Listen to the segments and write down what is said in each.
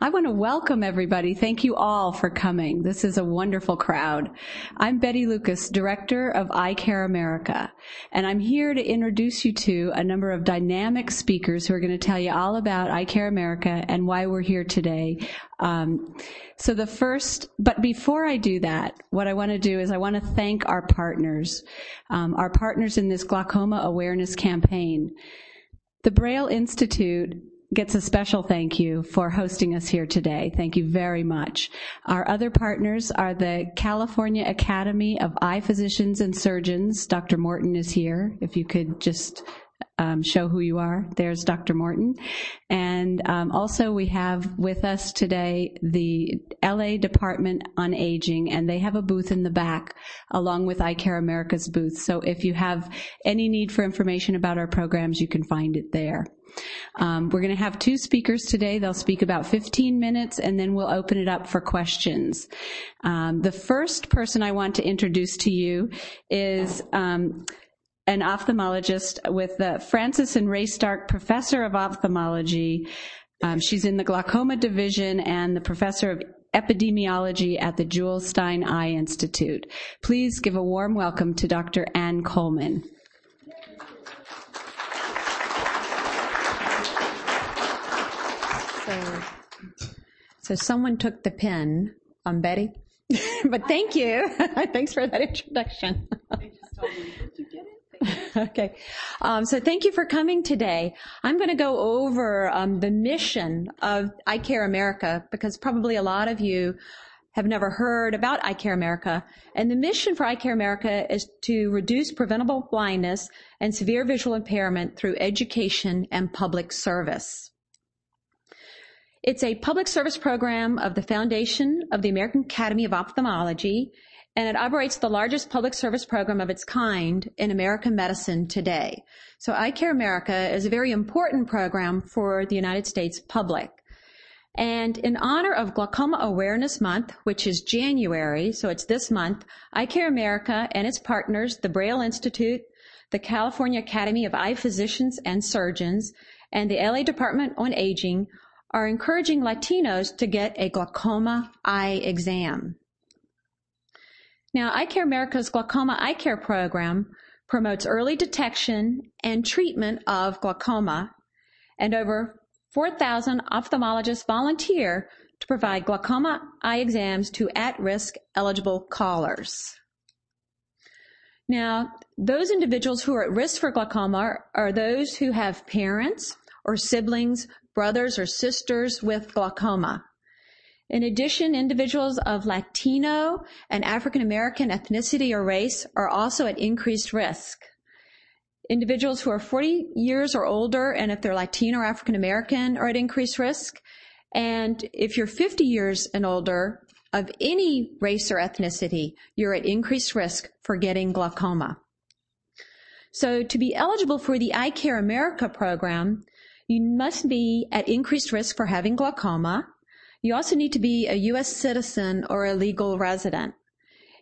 I want to welcome everybody. Thank you all for coming. This is a wonderful crowd. I'm Betty Lucas, Director of EyeCare America, and I'm here to introduce you to a number of dynamic speakers who are going to tell you all about EyeCare America and why we're here today. But before I do that, what I want to do is I want to thank our partners in this glaucoma awareness campaign. The Braille Institute gets a special thank you for hosting us here today. Thank you very much. Our other partners are the California Academy of Eye Physicians and Surgeons. Dr. Morton is here. If you could just show who you are. There's Dr. Morton. And also we have with us today the LA Department on Aging, and they have a booth in the back along with EyeCare America's booth. So if you have any need for information about our programs, you can find it there. We're going to have two speakers today. They'll speak about 15 minutes, and then we'll open it up for questions. The first person I want to introduce to you is an ophthalmologist with the Francis and Ray Stark Professor of Ophthalmology. She's in the glaucoma division and the professor of epidemiology at the Jules Stein Eye Institute. Please give a warm welcome to Dr. Ann Coleman. So someone took the pen on Betty, but thank you. Thanks for that introduction. They just told me, did you get it? Okay. So thank you for coming today. I'm going to go over the mission of EyeCare America, because probably a lot of you have never heard about EyeCare America. And the mission for EyeCare America is to reduce preventable blindness and severe visual impairment through education and public service. It's a public service program of the Foundation of the American Academy of Ophthalmology, and it operates the largest public service program of its kind in American medicine today. So EyeCare America is a very important program for the United States public. And in honor of Glaucoma Awareness Month, which is January, so it's this month, EyeCare America and its partners, the Braille Institute, the California Academy of Eye Physicians and Surgeons, and the LA Department on Aging, are encouraging Latinos to get a glaucoma eye exam. Now, EyeCare America's Glaucoma Eye Care program promotes early detection and treatment of glaucoma, and over 4,000 ophthalmologists volunteer to provide glaucoma eye exams to at-risk eligible callers. Now, those individuals who are at risk for glaucoma are those who have parents or siblings, brothers or sisters with glaucoma. In addition, individuals of Latino and African American ethnicity or race are also at increased risk. Individuals who are 40 years or older, and if they're Latino or African American, are at increased risk. And if you're 50 years and older, of any race or ethnicity, you're at increased risk for getting glaucoma. So to be eligible for the EyeCare America program, you must be at increased risk for having glaucoma. You also need to be a U.S. citizen or a legal resident.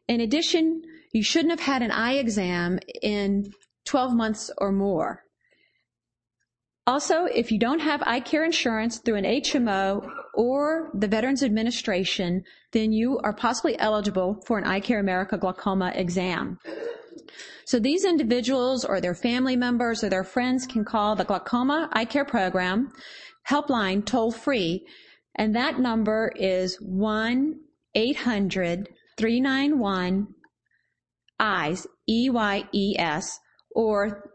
In addition, you shouldn't have had an eye exam in 12 months or more. Also, if you don't have eye care insurance through an HMO or the Veterans Administration, then you are possibly eligible for an EyeCare America glaucoma exam. So these individuals or their family members or their friends can call the Glaucoma Eye Care Program helpline toll-free, and that number is 1-800-391-EYES, E-Y-E-S, or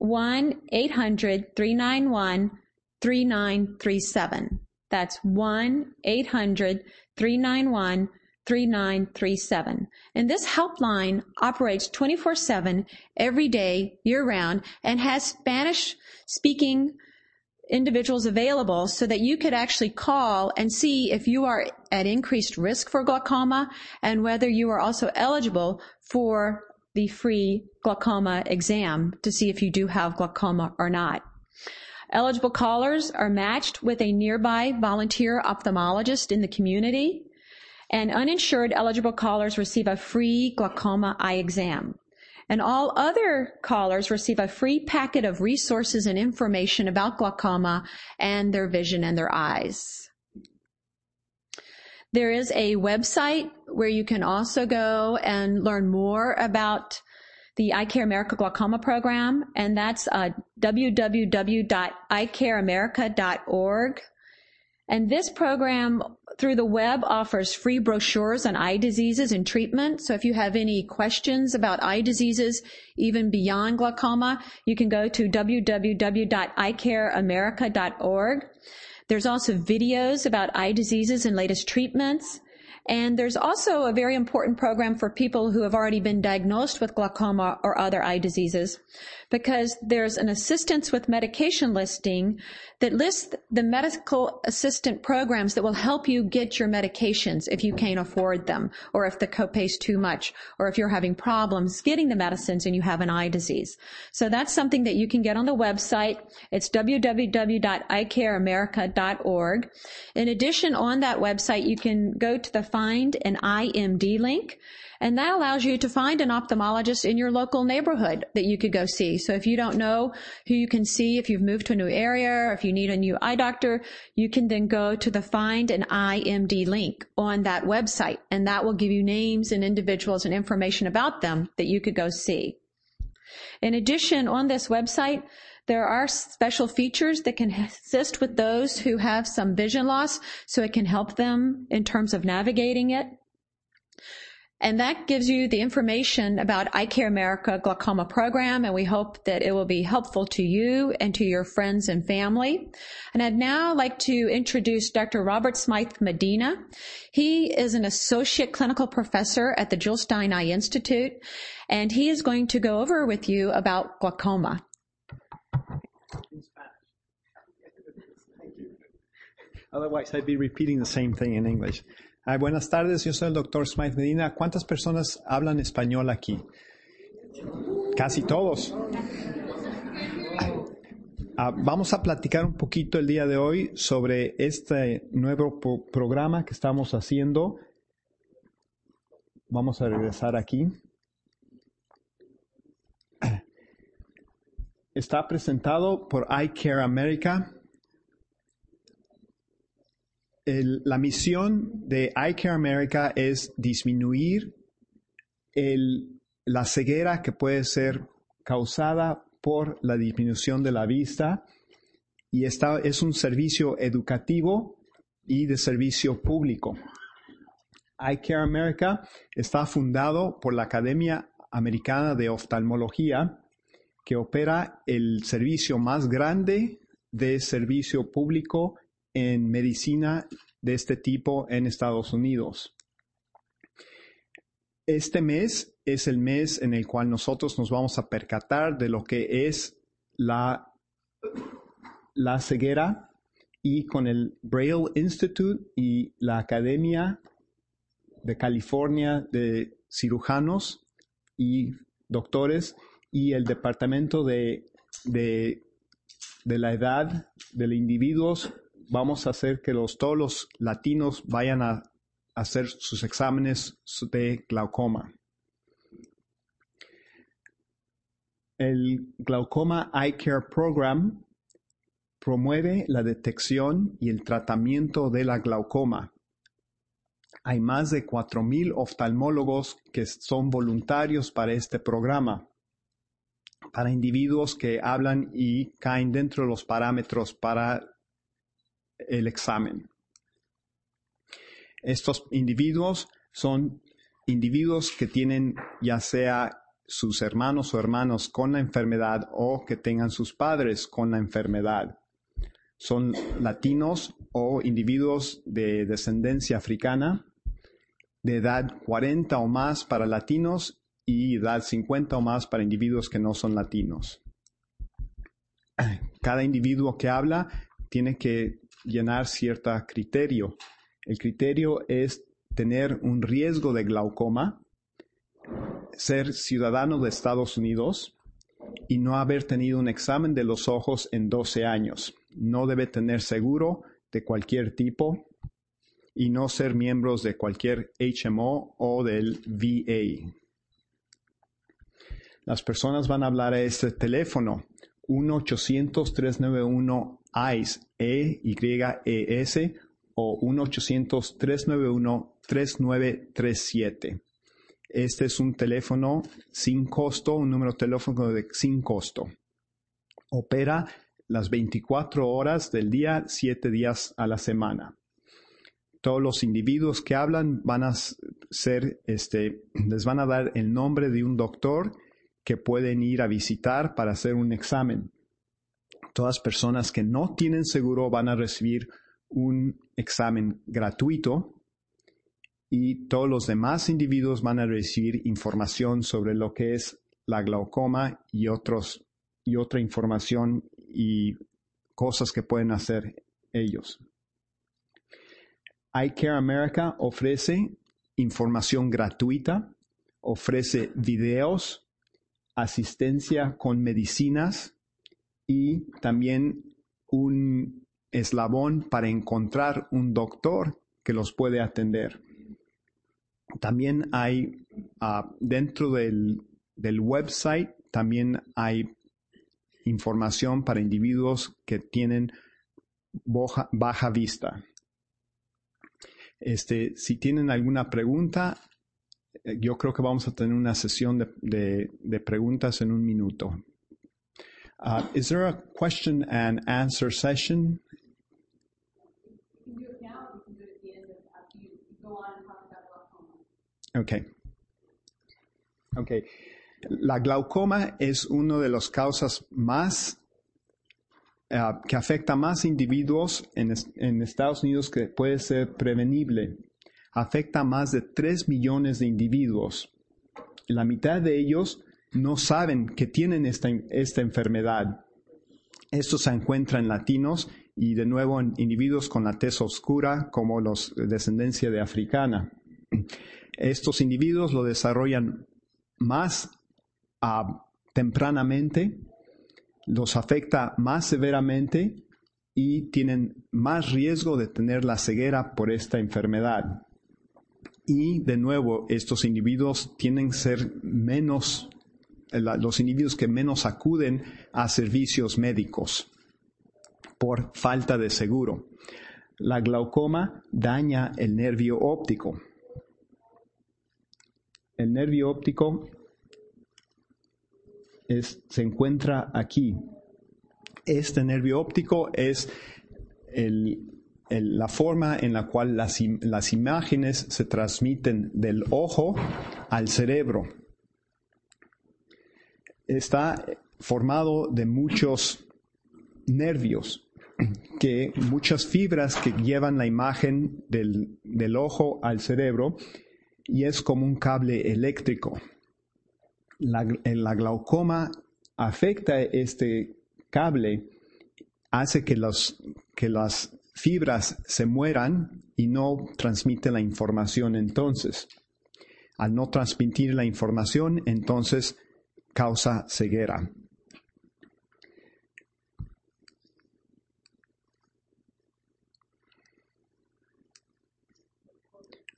1-800-391-3937. That's 1-800-391-3937. 3937. And this helpline operates 24/7 every day, year-round, and has Spanish-speaking individuals available so that you could actually call and see if you are at increased risk for glaucoma and whether you are also eligible for the free glaucoma exam to see if you do have glaucoma or not. Eligible callers are matched with a nearby volunteer ophthalmologist in the community, and uninsured eligible callers receive a free glaucoma eye exam. And all other callers receive a free packet of resources and information about glaucoma and their vision and their eyes. There is a website where you can also go and learn more about the EyeCare America Glaucoma Program, and that's www.icareamerica.org. And this program through the web offers free brochures on eye diseases and treatment. So if you have any questions about eye diseases, even beyond glaucoma, you can go to www.icareamerica.org. There's also videos about eye diseases and latest treatments. And there's also a very important program for people who have already been diagnosed with glaucoma or other eye diseases, because there's an assistance with medication listing that lists the medical assistant programs that will help you get your medications if you can't afford them, or if the copay is too much, or if you're having problems getting the medicines and you have an eye disease. So that's something that you can get on the website. It's www.icareamerica.org. In addition, on that website, you can go to the Find an IMD link, and that allows you to find an ophthalmologist in your local neighborhood that you could go see. So if you don't know who you can see, if you've moved to a new area, or if you need a new eye doctor, you can then go to the Find an IMD link on that website, and that will give you names and individuals and information about them that you could go see. In addition, on this website, there are special features that can assist with those who have some vision loss, so it can help them in terms of navigating it. And that gives you the information about EyeCare America Glaucoma Program, and we hope that it will be helpful to you and to your friends and family. And I'd now like to introduce Dr. Robert Smith-Medina. He is an associate clinical professor at the Jules Stein Eye Institute, and he is going to go over with you about glaucoma. Otherwise, I'd be repeating the same thing in English. Buenas tardes, yo soy el Dr. Smith Medina. ¿Cuántas personas hablan español aquí? Casi todos. Vamos a platicar un poquito el día de hoy sobre este nuevo programa que estamos haciendo. Vamos a regresar aquí. Está presentado por EyeCare America. La misión de EyeCare America es disminuir la ceguera que puede ser causada por la disminución de la vista, y es un servicio educativo y de servicio público. EyeCare America está fundado por la Academia Americana de Oftalmología, que opera el servicio más grande de servicio público en medicina de este tipo en Estados Unidos. Este mes es el mes en el cual nosotros nos vamos a percatar de lo que es la ceguera, y con el Braille Institute y la Academia de California de Cirujanos y Doctores y el Departamento de la Edad del Individuos, vamos a hacer que todos los latinos vayan a hacer sus exámenes de glaucoma. El Glaucoma Eye Care Program promueve la detección y el tratamiento de la glaucoma. Hay más de 4,000 oftalmólogos que son voluntarios para este programa, para individuos que hablan y caen dentro de los parámetros para el examen. Estos individuos son individuos que tienen ya sea sus hermanos o hermanas con la enfermedad, o que tengan sus padres con la enfermedad. Son latinos o individuos de descendencia africana, de edad 40 o más para latinos y edad 50 o más para individuos que no son latinos. Cada individuo que habla tiene que llenar cierto criterio. El criterio es tener un riesgo de glaucoma, ser ciudadano de Estados Unidos y no haber tenido un examen de los ojos en 12 años. No debe tener seguro de cualquier tipo y no ser miembros de cualquier HMO o del VA. Las personas van a hablar a este teléfono 1-800-391-EYES, EYES, o 1-800-391-3937. Este es un teléfono sin costo, un número de teléfono sin costo. Opera las 24 horas del día, 7 días a la semana. Todos los individuos que hablan van a ser, les van a dar el nombre de un doctor que pueden ir a visitar para hacer un examen. Todas las personas que no tienen seguro van a recibir un examen gratuito y todos los demás individuos van a recibir información sobre lo que es la glaucoma y otra información y cosas que pueden hacer ellos. EyeCare America ofrece información gratuita, ofrece videos, asistencia con medicinas y también un eslabón para encontrar un doctor que los puede atender. También hay, dentro del website, también hay información para individuos que tienen baja vista. Si tienen alguna pregunta, yo creo que vamos a tener una sesión de preguntas en un minuto. Is there a question and answer session? You can do it now, or you can do it at the end of after you go on and talk about glaucoma. Okay. La glaucoma es una de las causas más que afecta a más individuos en Estados Unidos que puede ser prevenible. Afecta a más de 3 millones de individuos. La mitad de ellos no saben que tienen esta enfermedad. Esto se encuentra en latinos y de nuevo en individuos con la tez oscura como los descendencia de africana. Estos individuos lo desarrollan más tempranamente, los afecta más severamente y tienen más riesgo de tener la ceguera por esta enfermedad. Y de nuevo, estos individuos tienen que ser menos, los individuos que menos acuden a servicios médicos por falta de seguro. La glaucoma daña el nervio óptico. El nervio óptico se encuentra aquí. Este nervio óptico es la forma en la cual las imágenes se transmiten del ojo al cerebro. Está formado de muchos nervios, muchas fibras que llevan la imagen del ojo al cerebro y es como un cable eléctrico. La glaucoma afecta este cable, hace que las fibras se mueran y no transmite la información entonces. Al no transmitir la información, entonces causa ceguera.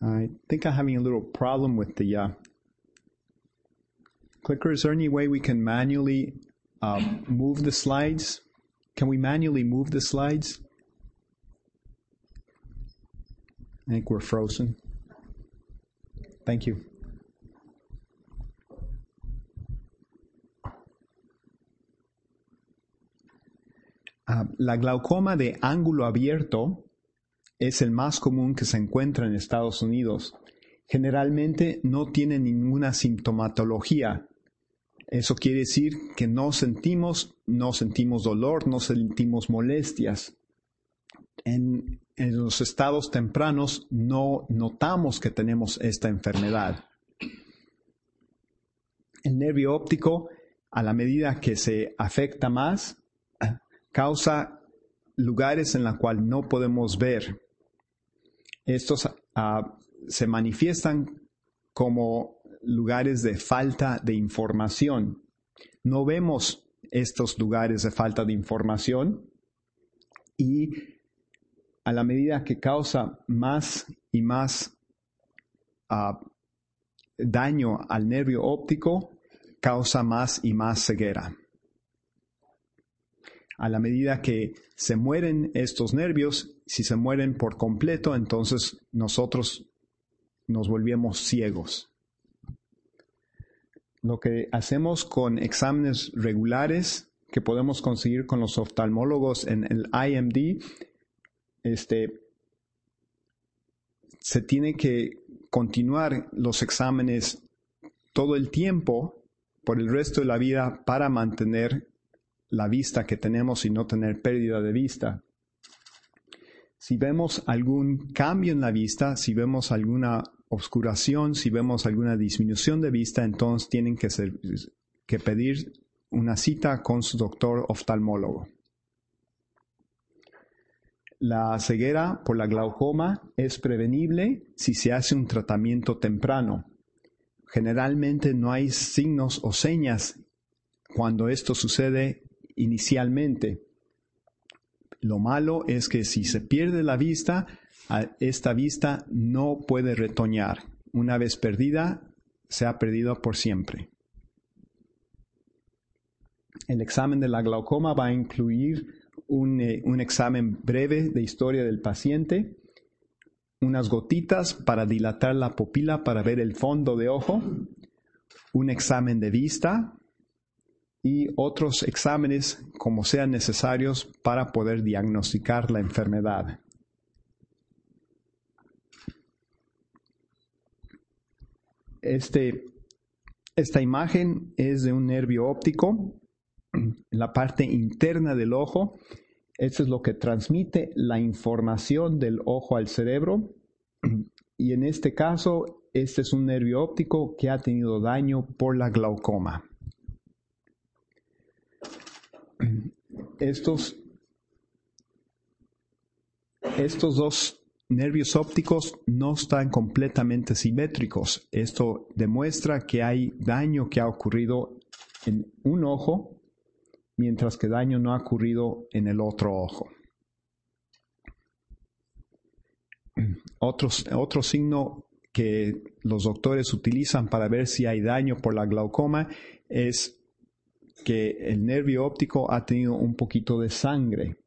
I think I'm having a little problem with the clicker. Is there any way we can manually move the slides? Can we manually move the slides? I think we're frozen. Thank you. La glaucoma de ángulo abierto es el más común que se encuentra en Estados Unidos. Generalmente no tiene ninguna sintomatología. Eso quiere decir que no sentimos dolor, no sentimos molestias. En los estados tempranos no notamos que tenemos esta enfermedad. El nervio óptico, a la medida que se afecta más, causa lugares en los cuales no podemos ver. Estos se manifiestan como lugares de falta de información. No vemos estos lugares de falta de información y a la medida que causa más y más daño al nervio óptico, causa más y más ceguera. a la medida que se mueren estos nervios, si se mueren por completo, entonces nosotros nos volvemos ciegos. Lo que hacemos con exámenes regulares que podemos conseguir con los oftalmólogos en el IMD, se tiene que continuar los exámenes todo el tiempo por el resto de la vida para mantener la vista que tenemos y no tener pérdida de vista. Si vemos algún cambio en la vista, si vemos alguna obscuración, si vemos alguna disminución de vista, entonces tienen que pedir una cita con su doctor oftalmólogo. La ceguera por la glaucoma es prevenible si se hace un tratamiento temprano. Generalmente no hay signos o señas cuando esto sucede inicialmente. Lo malo es que si se pierde la vista, esta vista no puede retoñar. Una vez perdida, se ha perdido por siempre. El examen de la glaucoma va a incluir un examen breve de historia del paciente, unas gotitas para dilatar la pupila para ver el fondo de ojo, un examen de vista y otros exámenes como sean necesarios para poder diagnosticar la enfermedad. Esta imagen es de un nervio óptico, la parte interna del ojo. Eso es lo que transmite la información del ojo al cerebro, y en este caso este es un nervio óptico que ha tenido daño por la glaucoma. Estos dos nervios ópticos no están completamente simétricos. Esto demuestra que hay daño que ha ocurrido en un ojo, mientras que daño no ha ocurrido en el otro ojo. Otro signo que los doctores utilizan para ver si hay daño por la glaucoma es que el nervio óptico ha tenido un poquito de sangre,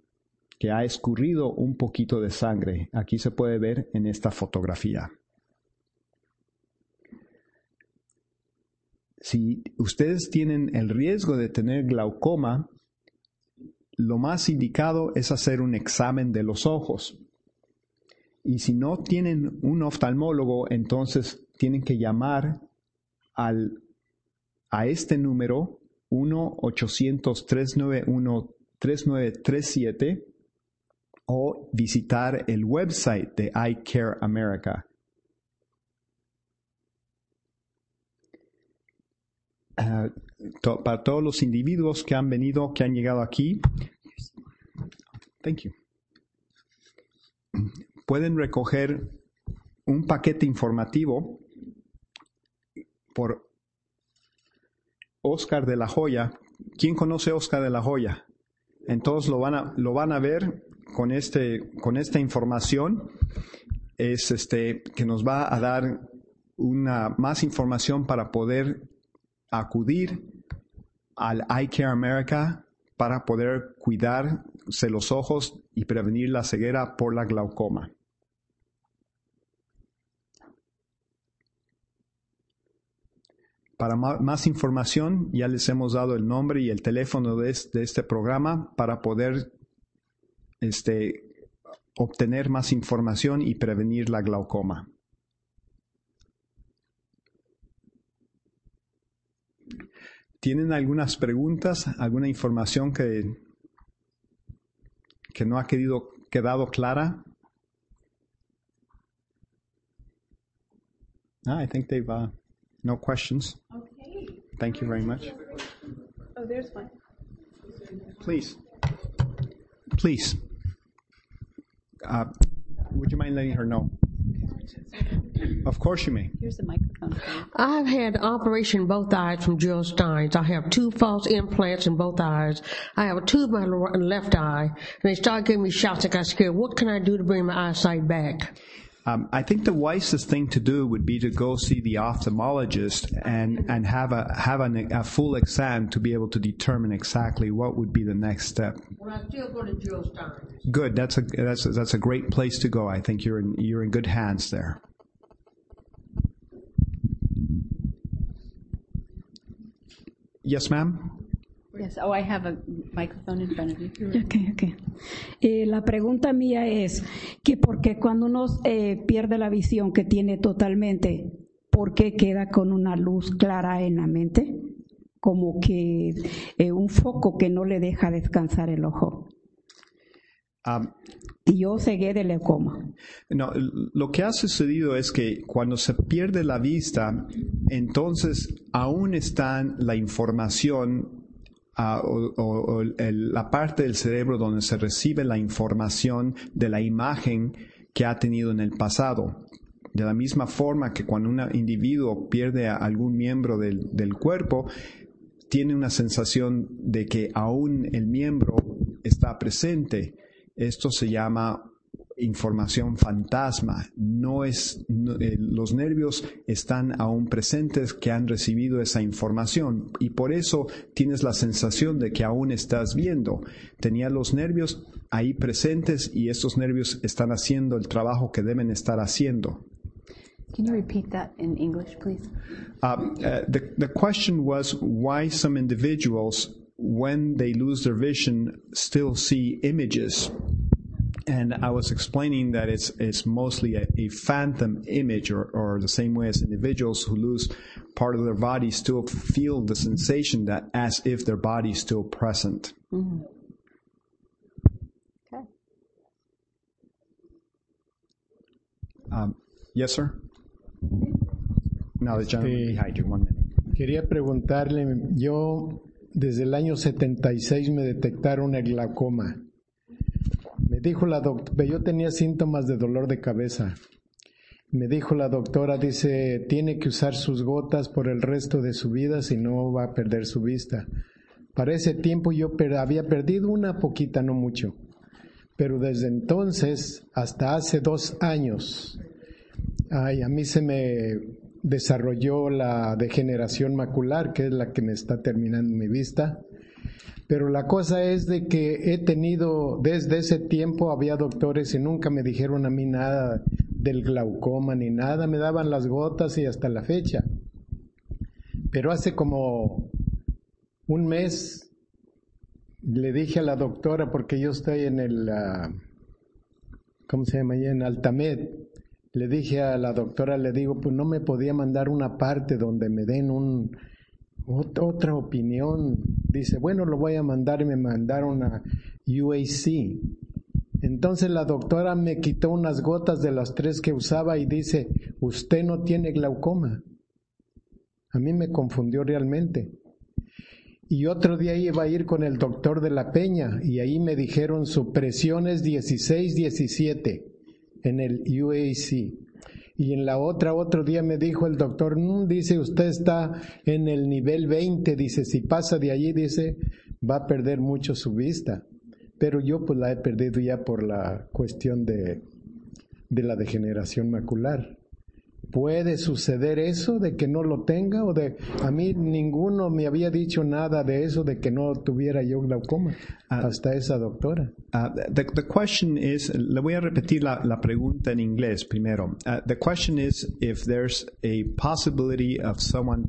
que ha escurrido un poquito de sangre. Aquí se puede ver en esta fotografía. Si ustedes tienen el riesgo de tener glaucoma, lo más indicado es hacer un examen de los ojos. Y si no tienen un oftalmólogo, entonces tienen que llamar a este número 1-800-391-3937 o visitar el website de EyeCare America. Para todos los individuos que han venido, que han llegado aquí, thank you. Pueden recoger un paquete informativo por Óscar de la Hoya. ¿Quién conoce a Óscar de la Hoya? Entonces lo van a ver con esta información, es que nos va a dar más información para poder acudir al EyeCare America para poder cuidarse los ojos y prevenir la ceguera por la glaucoma. Para más información, ya les hemos dado el nombre y el teléfono de este programa para poder obtener más información y prevenir la glaucoma. ¿Tienen algunas preguntas, alguna información que no ha quedado clara? I think they've no questions. Okay. Thank you very much. Oh, there's one. Please. Would you mind letting her know? Of course you may. Here's the microphone. I've had operation in both eyes from Jules Stein's. I have 2 false implants in both eyes. I have a tube in my left eye, and they started giving me shots that got scared. What can I do to bring my eyesight back? I think the wisest thing to do would be to go see the ophthalmologist and have a full exam to be able to determine exactly what would be the next step. Well, I still go to Jules Stein. Good. That's a great place to go. I think you're in good hands there. Yes, ma'am. Yes, oh, I have a microphone in front of you. Okay, okay. La pregunta mía es que por qué cuando uno pierde la visión que tiene totalmente, ¿por qué queda con una luz clara en la mente? Como que un foco que no le deja descansar el ojo. Y yo cegué de glaucoma. No, lo que ha sucedido es que cuando se pierde la vista, entonces aún está la información la parte del cerebro donde se recibe la información de la imagen que ha tenido en el pasado. De la misma forma que cuando un individuo pierde a algún miembro del cuerpo, tiene una sensación de que aún el miembro está presente. Esto se llama información fantasma. Los nervios están aún presentes que han recibido esa información y por eso tienes la sensación de que aún estás viendo. Tenía los nervios ahí presentes y estos nervios están haciendo el trabajo que deben estar haciendo. Can you repeat that in English, please? The question was why some individuals, when they lose their vision, still see images. And I was explaining that it's mostly a phantom image, or the same way as individuals who lose part of their body still feel the sensation that as if their body is still present. Mm-hmm. Okay. Yes, sir? Now the gentleman behind you, 1 minute. Quería preguntarle, yo desde el año 76 me detectaron el glaucoma. Me dijo la doctora, yo tenía síntomas de dolor de cabeza. Me dijo la doctora, dice, tiene que usar sus gotas por el resto de su vida, si no va a perder su vista. Para ese tiempo yo había perdido una poquita, no mucho. Pero desde entonces, hasta hace 2 años, a mí se me desarrolló la degeneración macular, que es la que me está terminando mi vista. Pero la cosa es de que he tenido, desde ese tiempo había doctores y nunca me dijeron a mí nada del glaucoma ni nada, me daban las gotas y hasta la fecha. Pero hace como un mes le dije a la doctora, porque yo estoy en el, ¿cómo se llama? En Altamed. Le dije a la doctora, le digo, pues no me podía mandar una parte donde me den otra opinión. Dice, bueno, lo voy a mandar, y me mandaron a USC. Entonces la doctora me quitó unas gotas de las 3 que usaba y dice, usted no tiene glaucoma. A mí me confundió realmente. Y otro día iba a ir con el doctor de la Peña y ahí me dijeron su presión es 16-17 en el UAC. Y en la otra, otro día me dijo el doctor, dice, usted está en el nivel 20, dice, si pasa de allí, dice, va a perder mucho su vista. Pero yo pues la he perdido ya por la cuestión de la degeneración macular. ¿Puede suceder eso de que no lo tenga? A mí ninguno me había dicho nada de eso, de que no tuviera yo glaucoma, hasta esa doctora. The question is, le voy a repetir la pregunta en inglés primero. The question is if there's a possibility of someone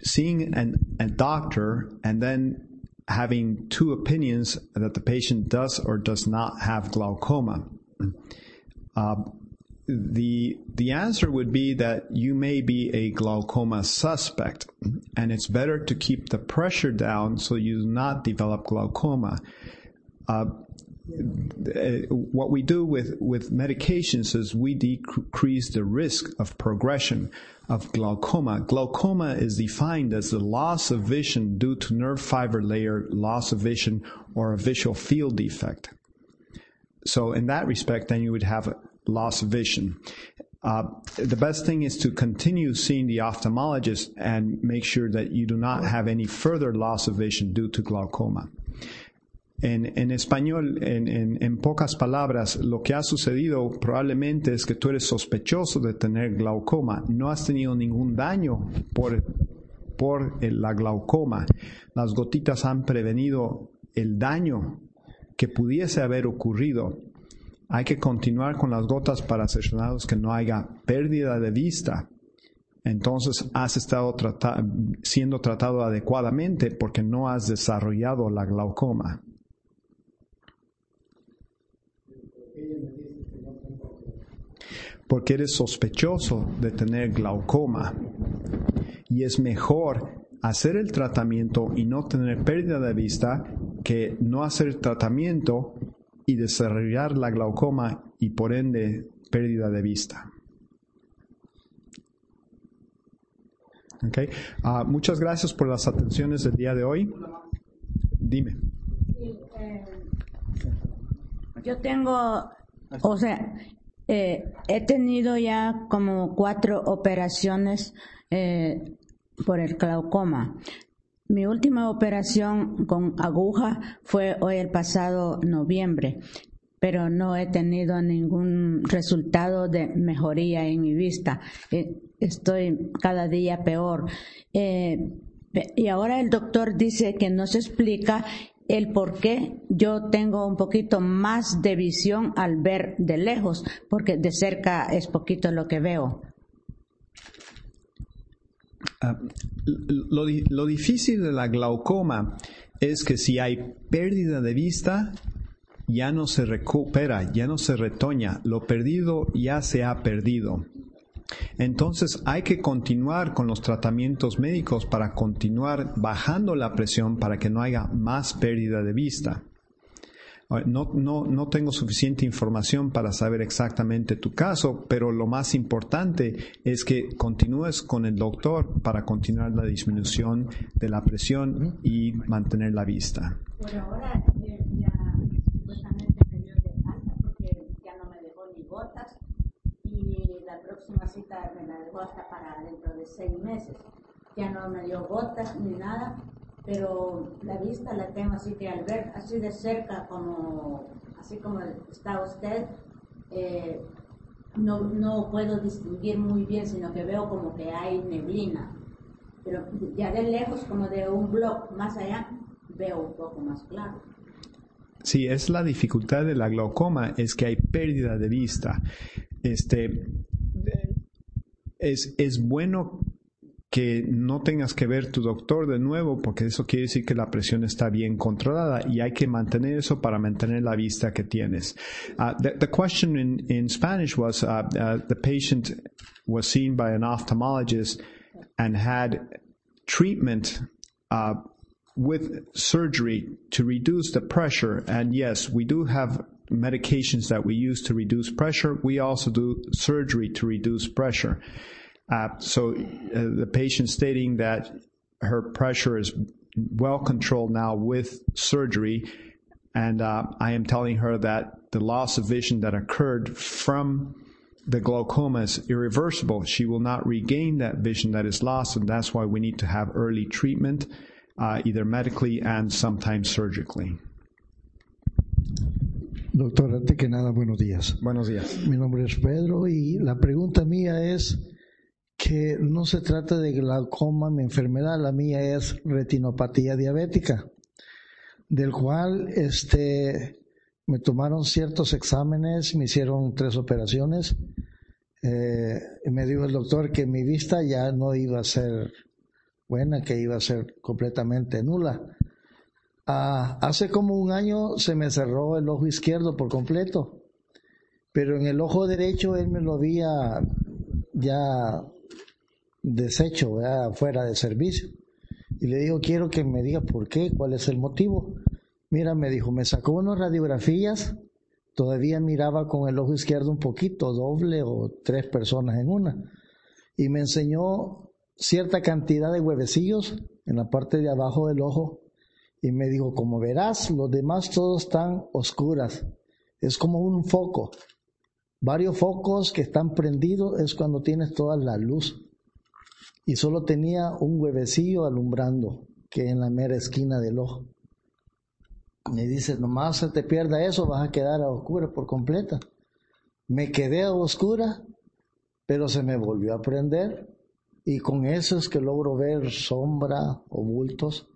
seeing a doctor and then having 2 opinions that the patient does or does not have glaucoma. The answer would be that you may be a glaucoma suspect, and it's better to keep the pressure down so you do not develop glaucoma. What we do with medications is we decrease the risk of progression of glaucoma. Glaucoma is defined as the loss of vision due to nerve fiber layer loss of vision or a visual field defect. So in that respect, then you would have loss of vision. The best thing is to continue seeing the ophthalmologist and make sure that you do not have any further loss of vision due to glaucoma. En español, en pocas palabras, lo que ha sucedido probablemente es que tú eres sospechoso de tener glaucoma. No has tenido ningún daño por la glaucoma. Las gotitas han prevenido el daño que pudiese haber ocurrido. Hay que continuar con las gotas para asegurarnos que no haya pérdida de vista. Entonces, has estado siendo tratado adecuadamente porque no has desarrollado la glaucoma. Porque eres sospechoso de tener glaucoma. Y es mejor hacer el tratamiento y no tener pérdida de vista que no hacer tratamiento y desarrollar la glaucoma y, por ende, pérdida de vista. Okay. Muchas gracias por las atenciones del día de hoy. Dime. Sí, yo tengo, o sea, he tenido ya como 4 operaciones por el glaucoma. Mi última operación con aguja fue el pasado noviembre, pero no he tenido ningún resultado de mejoría en mi vista. Estoy cada día peor. Y ahora el doctor dice que no se explica el por qué yo tengo un poquito más de visión al ver de lejos, porque de cerca es poquito lo que veo. Lo difícil de la glaucoma es que si hay pérdida de vista, ya no se recupera, ya no se retoña. Lo perdido ya se ha perdido. Entonces hay que continuar con los tratamientos médicos para continuar bajando la presión para que no haya más pérdida de vista. No tengo suficiente información para saber exactamente tu caso, pero lo más importante es que continúes con el doctor para continuar la disminución de la presión y mantener la vista. Por ahora ya supuestamente me dio de alta porque ya no me dejó ni gotas. Y la próxima cita me la dejó hasta para dentro de 6 meses. Ya no me dio gotas ni nada, pero la vista la tengo así que al ver así de cerca, así como está usted, no puedo distinguir muy bien, sino que veo como que hay neblina. Pero ya de lejos, como de un bloque más allá, veo un poco más claro. Sí, es la dificultad de la glaucoma, es que hay pérdida de vista. Es bueno que no tengas que ver tu doctor de nuevo, porque eso quiere decir que la presión está bien controlada y hay que mantener eso para mantener la vista que tienes. The question in Spanish was, the patient was seen by an ophthalmologist and had treatment with surgery to reduce the pressure. And yes, we do have medications that we use to reduce pressure. We also do surgery to reduce pressure. The patient stating that her pressure is well controlled now with surgery, and I am telling her that the loss of vision that occurred from the glaucoma is irreversible. She will not regain that vision that is lost, and that's why we need to have early treatment, either medically and sometimes surgically. Doctor, antes que nada, buenos días. Buenos días. Mi nombre es Pedro y la pregunta mía es que no se trata de glaucoma mi enfermedad, la mía es retinopatía diabética, del cual me tomaron ciertos exámenes, me hicieron 3 operaciones, y me dijo el doctor que mi vista ya no iba a ser buena, que iba a ser completamente nula. Hace como un año se me cerró el ojo izquierdo por completo, pero en el ojo derecho él me lo había ya deshecho, ¿verdad? Fuera de servicio. Y le digo, quiero que me diga por qué, cuál es el motivo. Mira, me dijo, me sacó unas radiografías, todavía miraba con el ojo izquierdo un poquito, doble o 3 personas en una. Y me enseñó cierta cantidad de huevecillos en la parte de abajo del ojo. Y me dijo, como verás, los demás todos están oscuras. Es como un foco. Varios focos que están prendidos es cuando tienes toda la luz. Y solo tenía un huevecillo alumbrando, que en la mera esquina del ojo. Me dice, nomás se te pierda eso, vas a quedar a oscuras por completa. Me quedé a oscuras, pero se me volvió a prender. Y con eso es que logro ver sombra o bultos.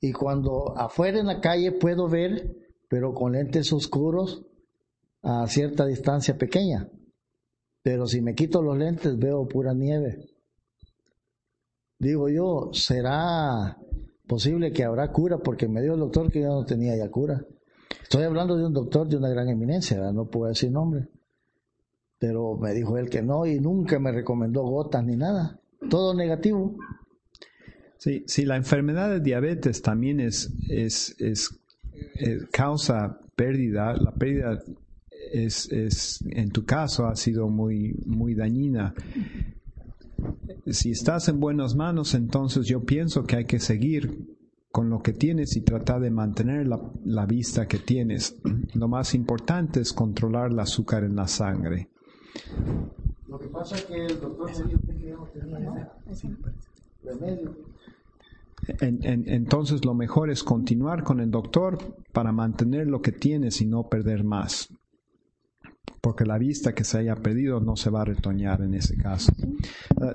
Y cuando afuera en la calle puedo ver, pero con lentes oscuros a cierta distancia pequeña. Pero si me quito los lentes veo pura nieve. Digo yo, ¿será posible que habrá cura? Porque me dio el doctor que yo no tenía ya cura. Estoy hablando de un doctor de una gran eminencia, ¿verdad? No puedo decir nombre. Pero me dijo él que no y nunca me recomendó gotas ni nada. Todo negativo. Sí, sí, la enfermedad de diabetes también es causa pérdida. La pérdida es en tu caso ha sido muy, muy dañina. Si estás en buenas manos, entonces yo pienso que hay que seguir con lo que tienes y tratar de mantener la vista que tienes. Lo más importante es controlar el azúcar en la sangre. Lo que pasa es que el doctor me dijo que no tenía nada. Entonces lo mejor es continuar con el doctor para mantener lo que tienes y no perder más, porque la vista que se haya perdido no se va a retoñar en ese caso.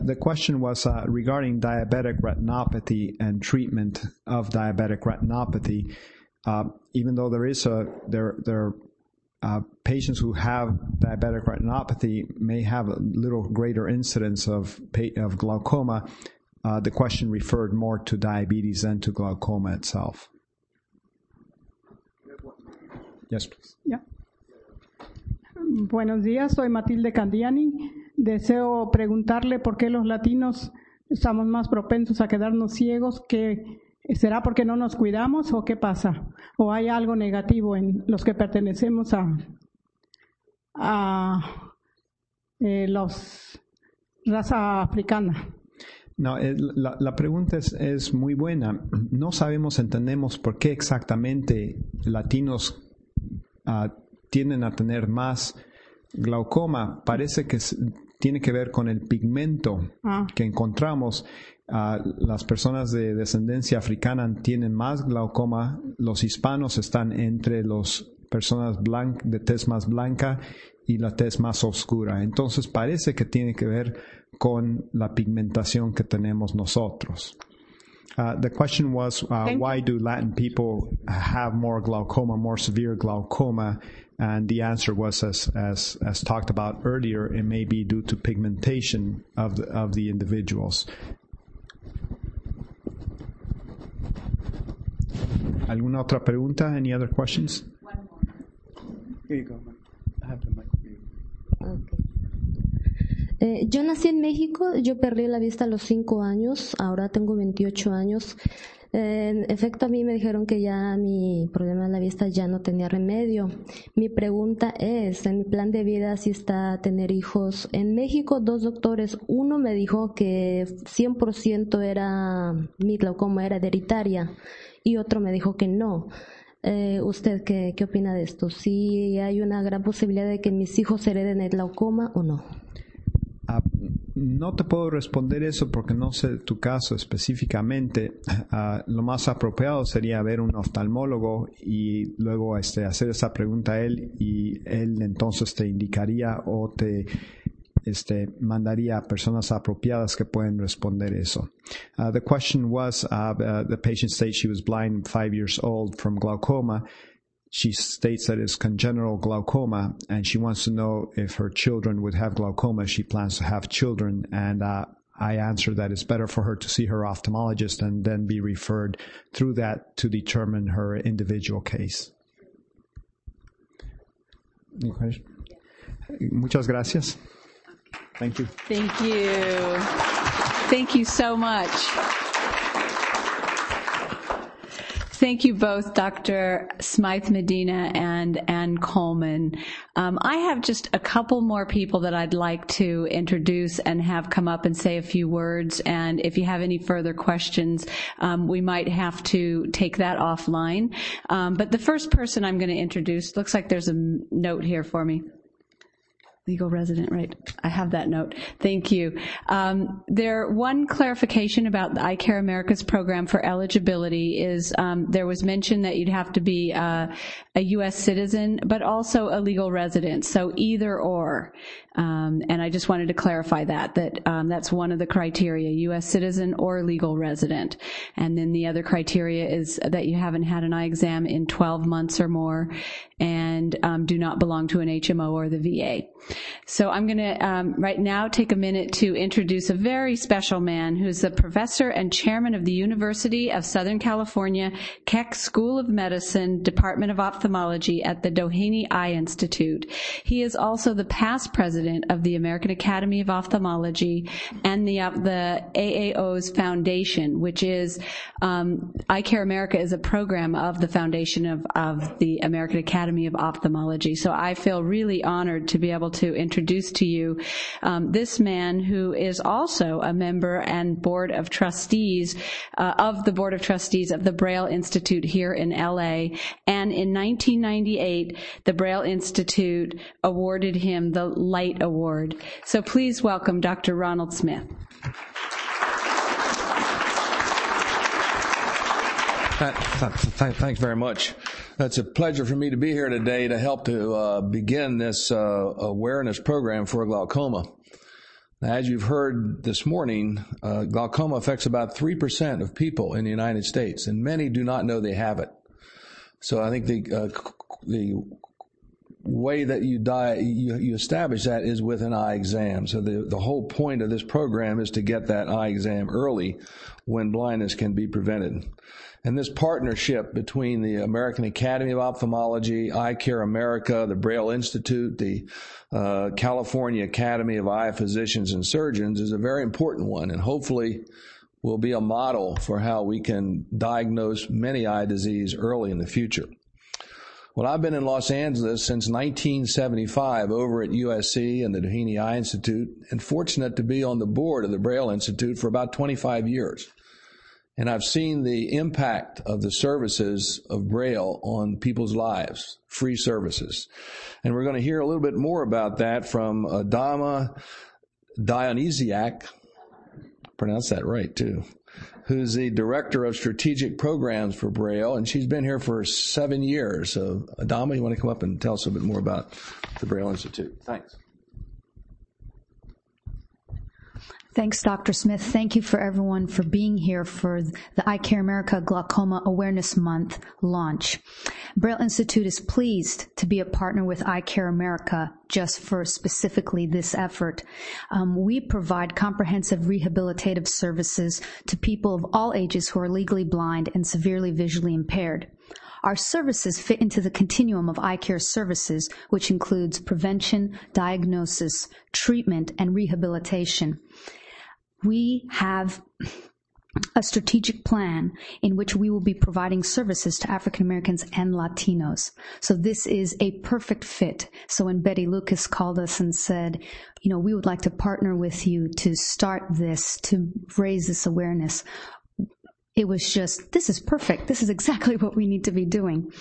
The question was regarding diabetic retinopathy and treatment of diabetic retinopathy. Even though there are patients who have diabetic retinopathy may have a little greater incidence of glaucoma. The question referred more to diabetes than to glaucoma itself. Yes, please. Yeah. Buenos días, soy Matilde Candiani. Deseo preguntarle por qué los latinos estamos más propensos a quedarnos ciegos. ¿Será porque no nos cuidamos o qué pasa? ¿O hay algo negativo en los que pertenecemos a los raza africana? No, la pregunta es muy buena. No sabemos, entendemos por qué exactamente latinos tienden a tener más glaucoma. Parece que tiene que ver con el pigmento que encontramos. Las personas de descendencia africana tienen más glaucoma. Los hispanos están entre las personas de tez más blanca y la tez más oscura. Entonces parece que tiene que ver con la pigmentación que tenemos nosotros. The question was, why do Latin people have more glaucoma, more severe glaucoma? And the answer was, as talked about earlier, it may be due to pigmentation of the individuals. ¿Alguna otra pregunta? Any other questions? One more. Here you go, ma'am. I have the mic for you. Okay. Yo nací en México, yo perdí la vista a los 5 años, ahora tengo 28 años. En efecto, a mí me dijeron que ya mi problema de la vista ya no tenía remedio. Mi pregunta es, en mi plan de vida si está tener hijos. En México, 2 doctores, uno me dijo que 100% mi glaucoma era hereditaria y otro me dijo que no. ¿Usted qué opina de esto? ¿Sí hay una gran posibilidad de que mis hijos hereden el glaucoma o no? No te puedo responder eso porque no sé tu caso específicamente. Lo más apropiado sería ver un oftalmólogo y luego hacer esa pregunta a él y él entonces te indicaría o te mandaría a personas apropiadas que pueden responder eso. The question was, the patient states she was blind 5 years old from glaucoma. She states that it's congenital glaucoma, and she wants to know if her children would have glaucoma. She plans to have children, and I answer that it's better for her to see her ophthalmologist and then be referred through that to determine her individual case. Any question? Muchas gracias. Thank you. Thank you. Thank you so much. Thank you both, Dr. Smith-Medina and Ann Coleman. I have just a couple more people that I'd like to introduce and have come up and say a few words. And if you have any further questions, we might have to take that offline. But the first person I'm going to introduce, looks like there's a note here for me. Legal resident, right? I have that note. Thank you. One clarification about the EyeCare America's program for eligibility is there was mention that you'd have to be a U.S. citizen, but also a legal resident, so either or. And I just wanted to clarify that that's one of the criteria, U.S. citizen or legal resident. And then the other criteria is that you haven't had an eye exam in 12 months or more and do not belong to an HMO or the VA. So I'm going to right now take a minute to introduce a very special man who's the professor and chairman of the University of Southern California Keck School of Medicine, Department of Ophthalmology at the Doheny Eye Institute. He is also the past president of the American Academy of Ophthalmology and the AAO's foundation, which is EyeCare America is a program of the foundation of the American Academy of Ophthalmology. So I feel really honored to be able to introduce to you this man who is also a member and board of trustees of the board of trustees of the Braille Institute here in LA. And in 1998, the Braille Institute awarded him the Light Award. So please welcome Dr. Ronald Smith. Thanks very much. It's a pleasure for me to be here today to help to begin this awareness program for glaucoma. As you've heard this morning, glaucoma affects about 3% of people in the United States, and many do not know they have it. So I think the way that you establish that is with an eye exam. So the whole point of this program is to get that eye exam early when blindness can be prevented. And this partnership between the American Academy of Ophthalmology, EyeCare America, the Braille Institute, the California Academy of Eye Physicians and Surgeons is a very important one, and hopefully will be a model for how we can diagnose many eye disease early in the future. Well, I've been in Los Angeles since 1975 over at USC and the Doheny Eye Institute, and fortunate to be on the board of the Braille Institute for about 25 years. And I've seen the impact of the services of Braille on people's lives, free services. And we're going to hear a little bit more about that from Adama Dionysiac, pronounce that right too, who's the director of strategic programs for Braille, and she's been here for 7 years. So, Adama, you want to come up and tell us a bit more about the Braille Institute? Thanks. Thanks, Dr. Smith. Thank you for everyone for being here for the EyeCare America Glaucoma Awareness Month launch. Braille Institute is pleased to be a partner with EyeCare America just for specifically this effort. We provide comprehensive rehabilitative services to people of all ages who are legally blind and severely visually impaired. Our services fit into the continuum of eye care services, which includes prevention, diagnosis, treatment, and rehabilitation. We have a strategic plan in which we will be providing services to African Americans and Latinos. So this is a perfect fit. So when Betty Lucas called us and said, you know, we would like to partner with you to start this, to raise this awareness, it was just, this is perfect. This is exactly what we need to be doing.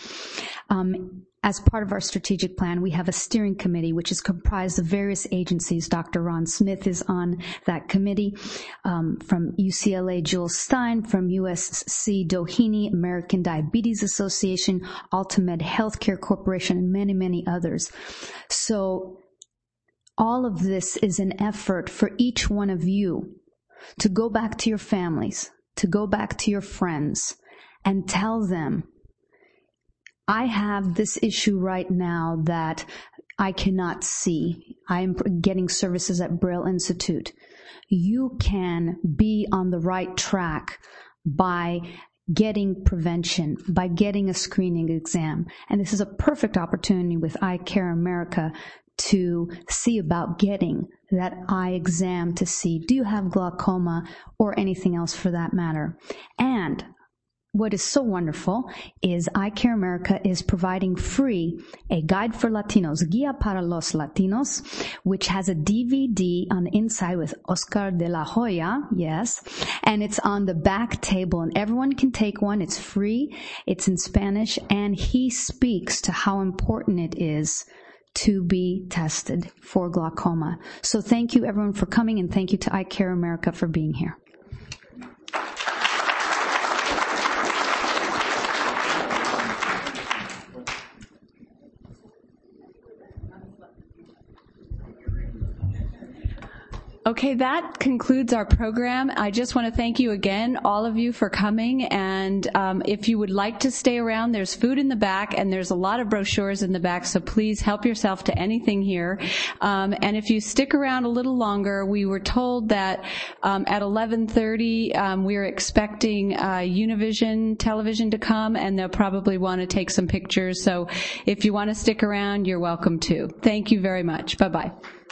As part of our strategic plan, we have a steering committee, which is comprised of various agencies. Dr. Ron Smith is on that committee, from UCLA, Jules Stein, from USC, Doheny, American Diabetes Association, Altamed Healthcare Corporation, and many, many others. So all of this is an effort for each one of you to go back to your families, to go back to your friends and tell them, I have this issue right now that I cannot see. I am getting services at Braille Institute. You can be on the right track by getting prevention, by getting a screening exam. And this is a perfect opportunity with EyeCare America to see about getting that eye exam to see, do you have glaucoma or anything else for that matter? And what is so wonderful is EyeCare America is providing free a guide for Latinos, Guía para los Latinos, which has a DVD on the inside with Óscar de la Hoya, yes, and it's on the back table, and everyone can take one. It's free, it's in Spanish, and he speaks to how important it is to be tested for glaucoma. So thank you, everyone, for coming, and thank you to EyeCare America for being here. Okay, that concludes our program. I just want to thank you again, all of you, for coming. And if you would like to stay around, there's food in the back, and there's a lot of brochures in the back, so please help yourself to anything here. And if you stick around a little longer, we were told that at 11:30, we're expecting Univision Television to come, and they'll probably want to take some pictures. So if you want to stick around, you're welcome to. Thank you very much. Bye-bye.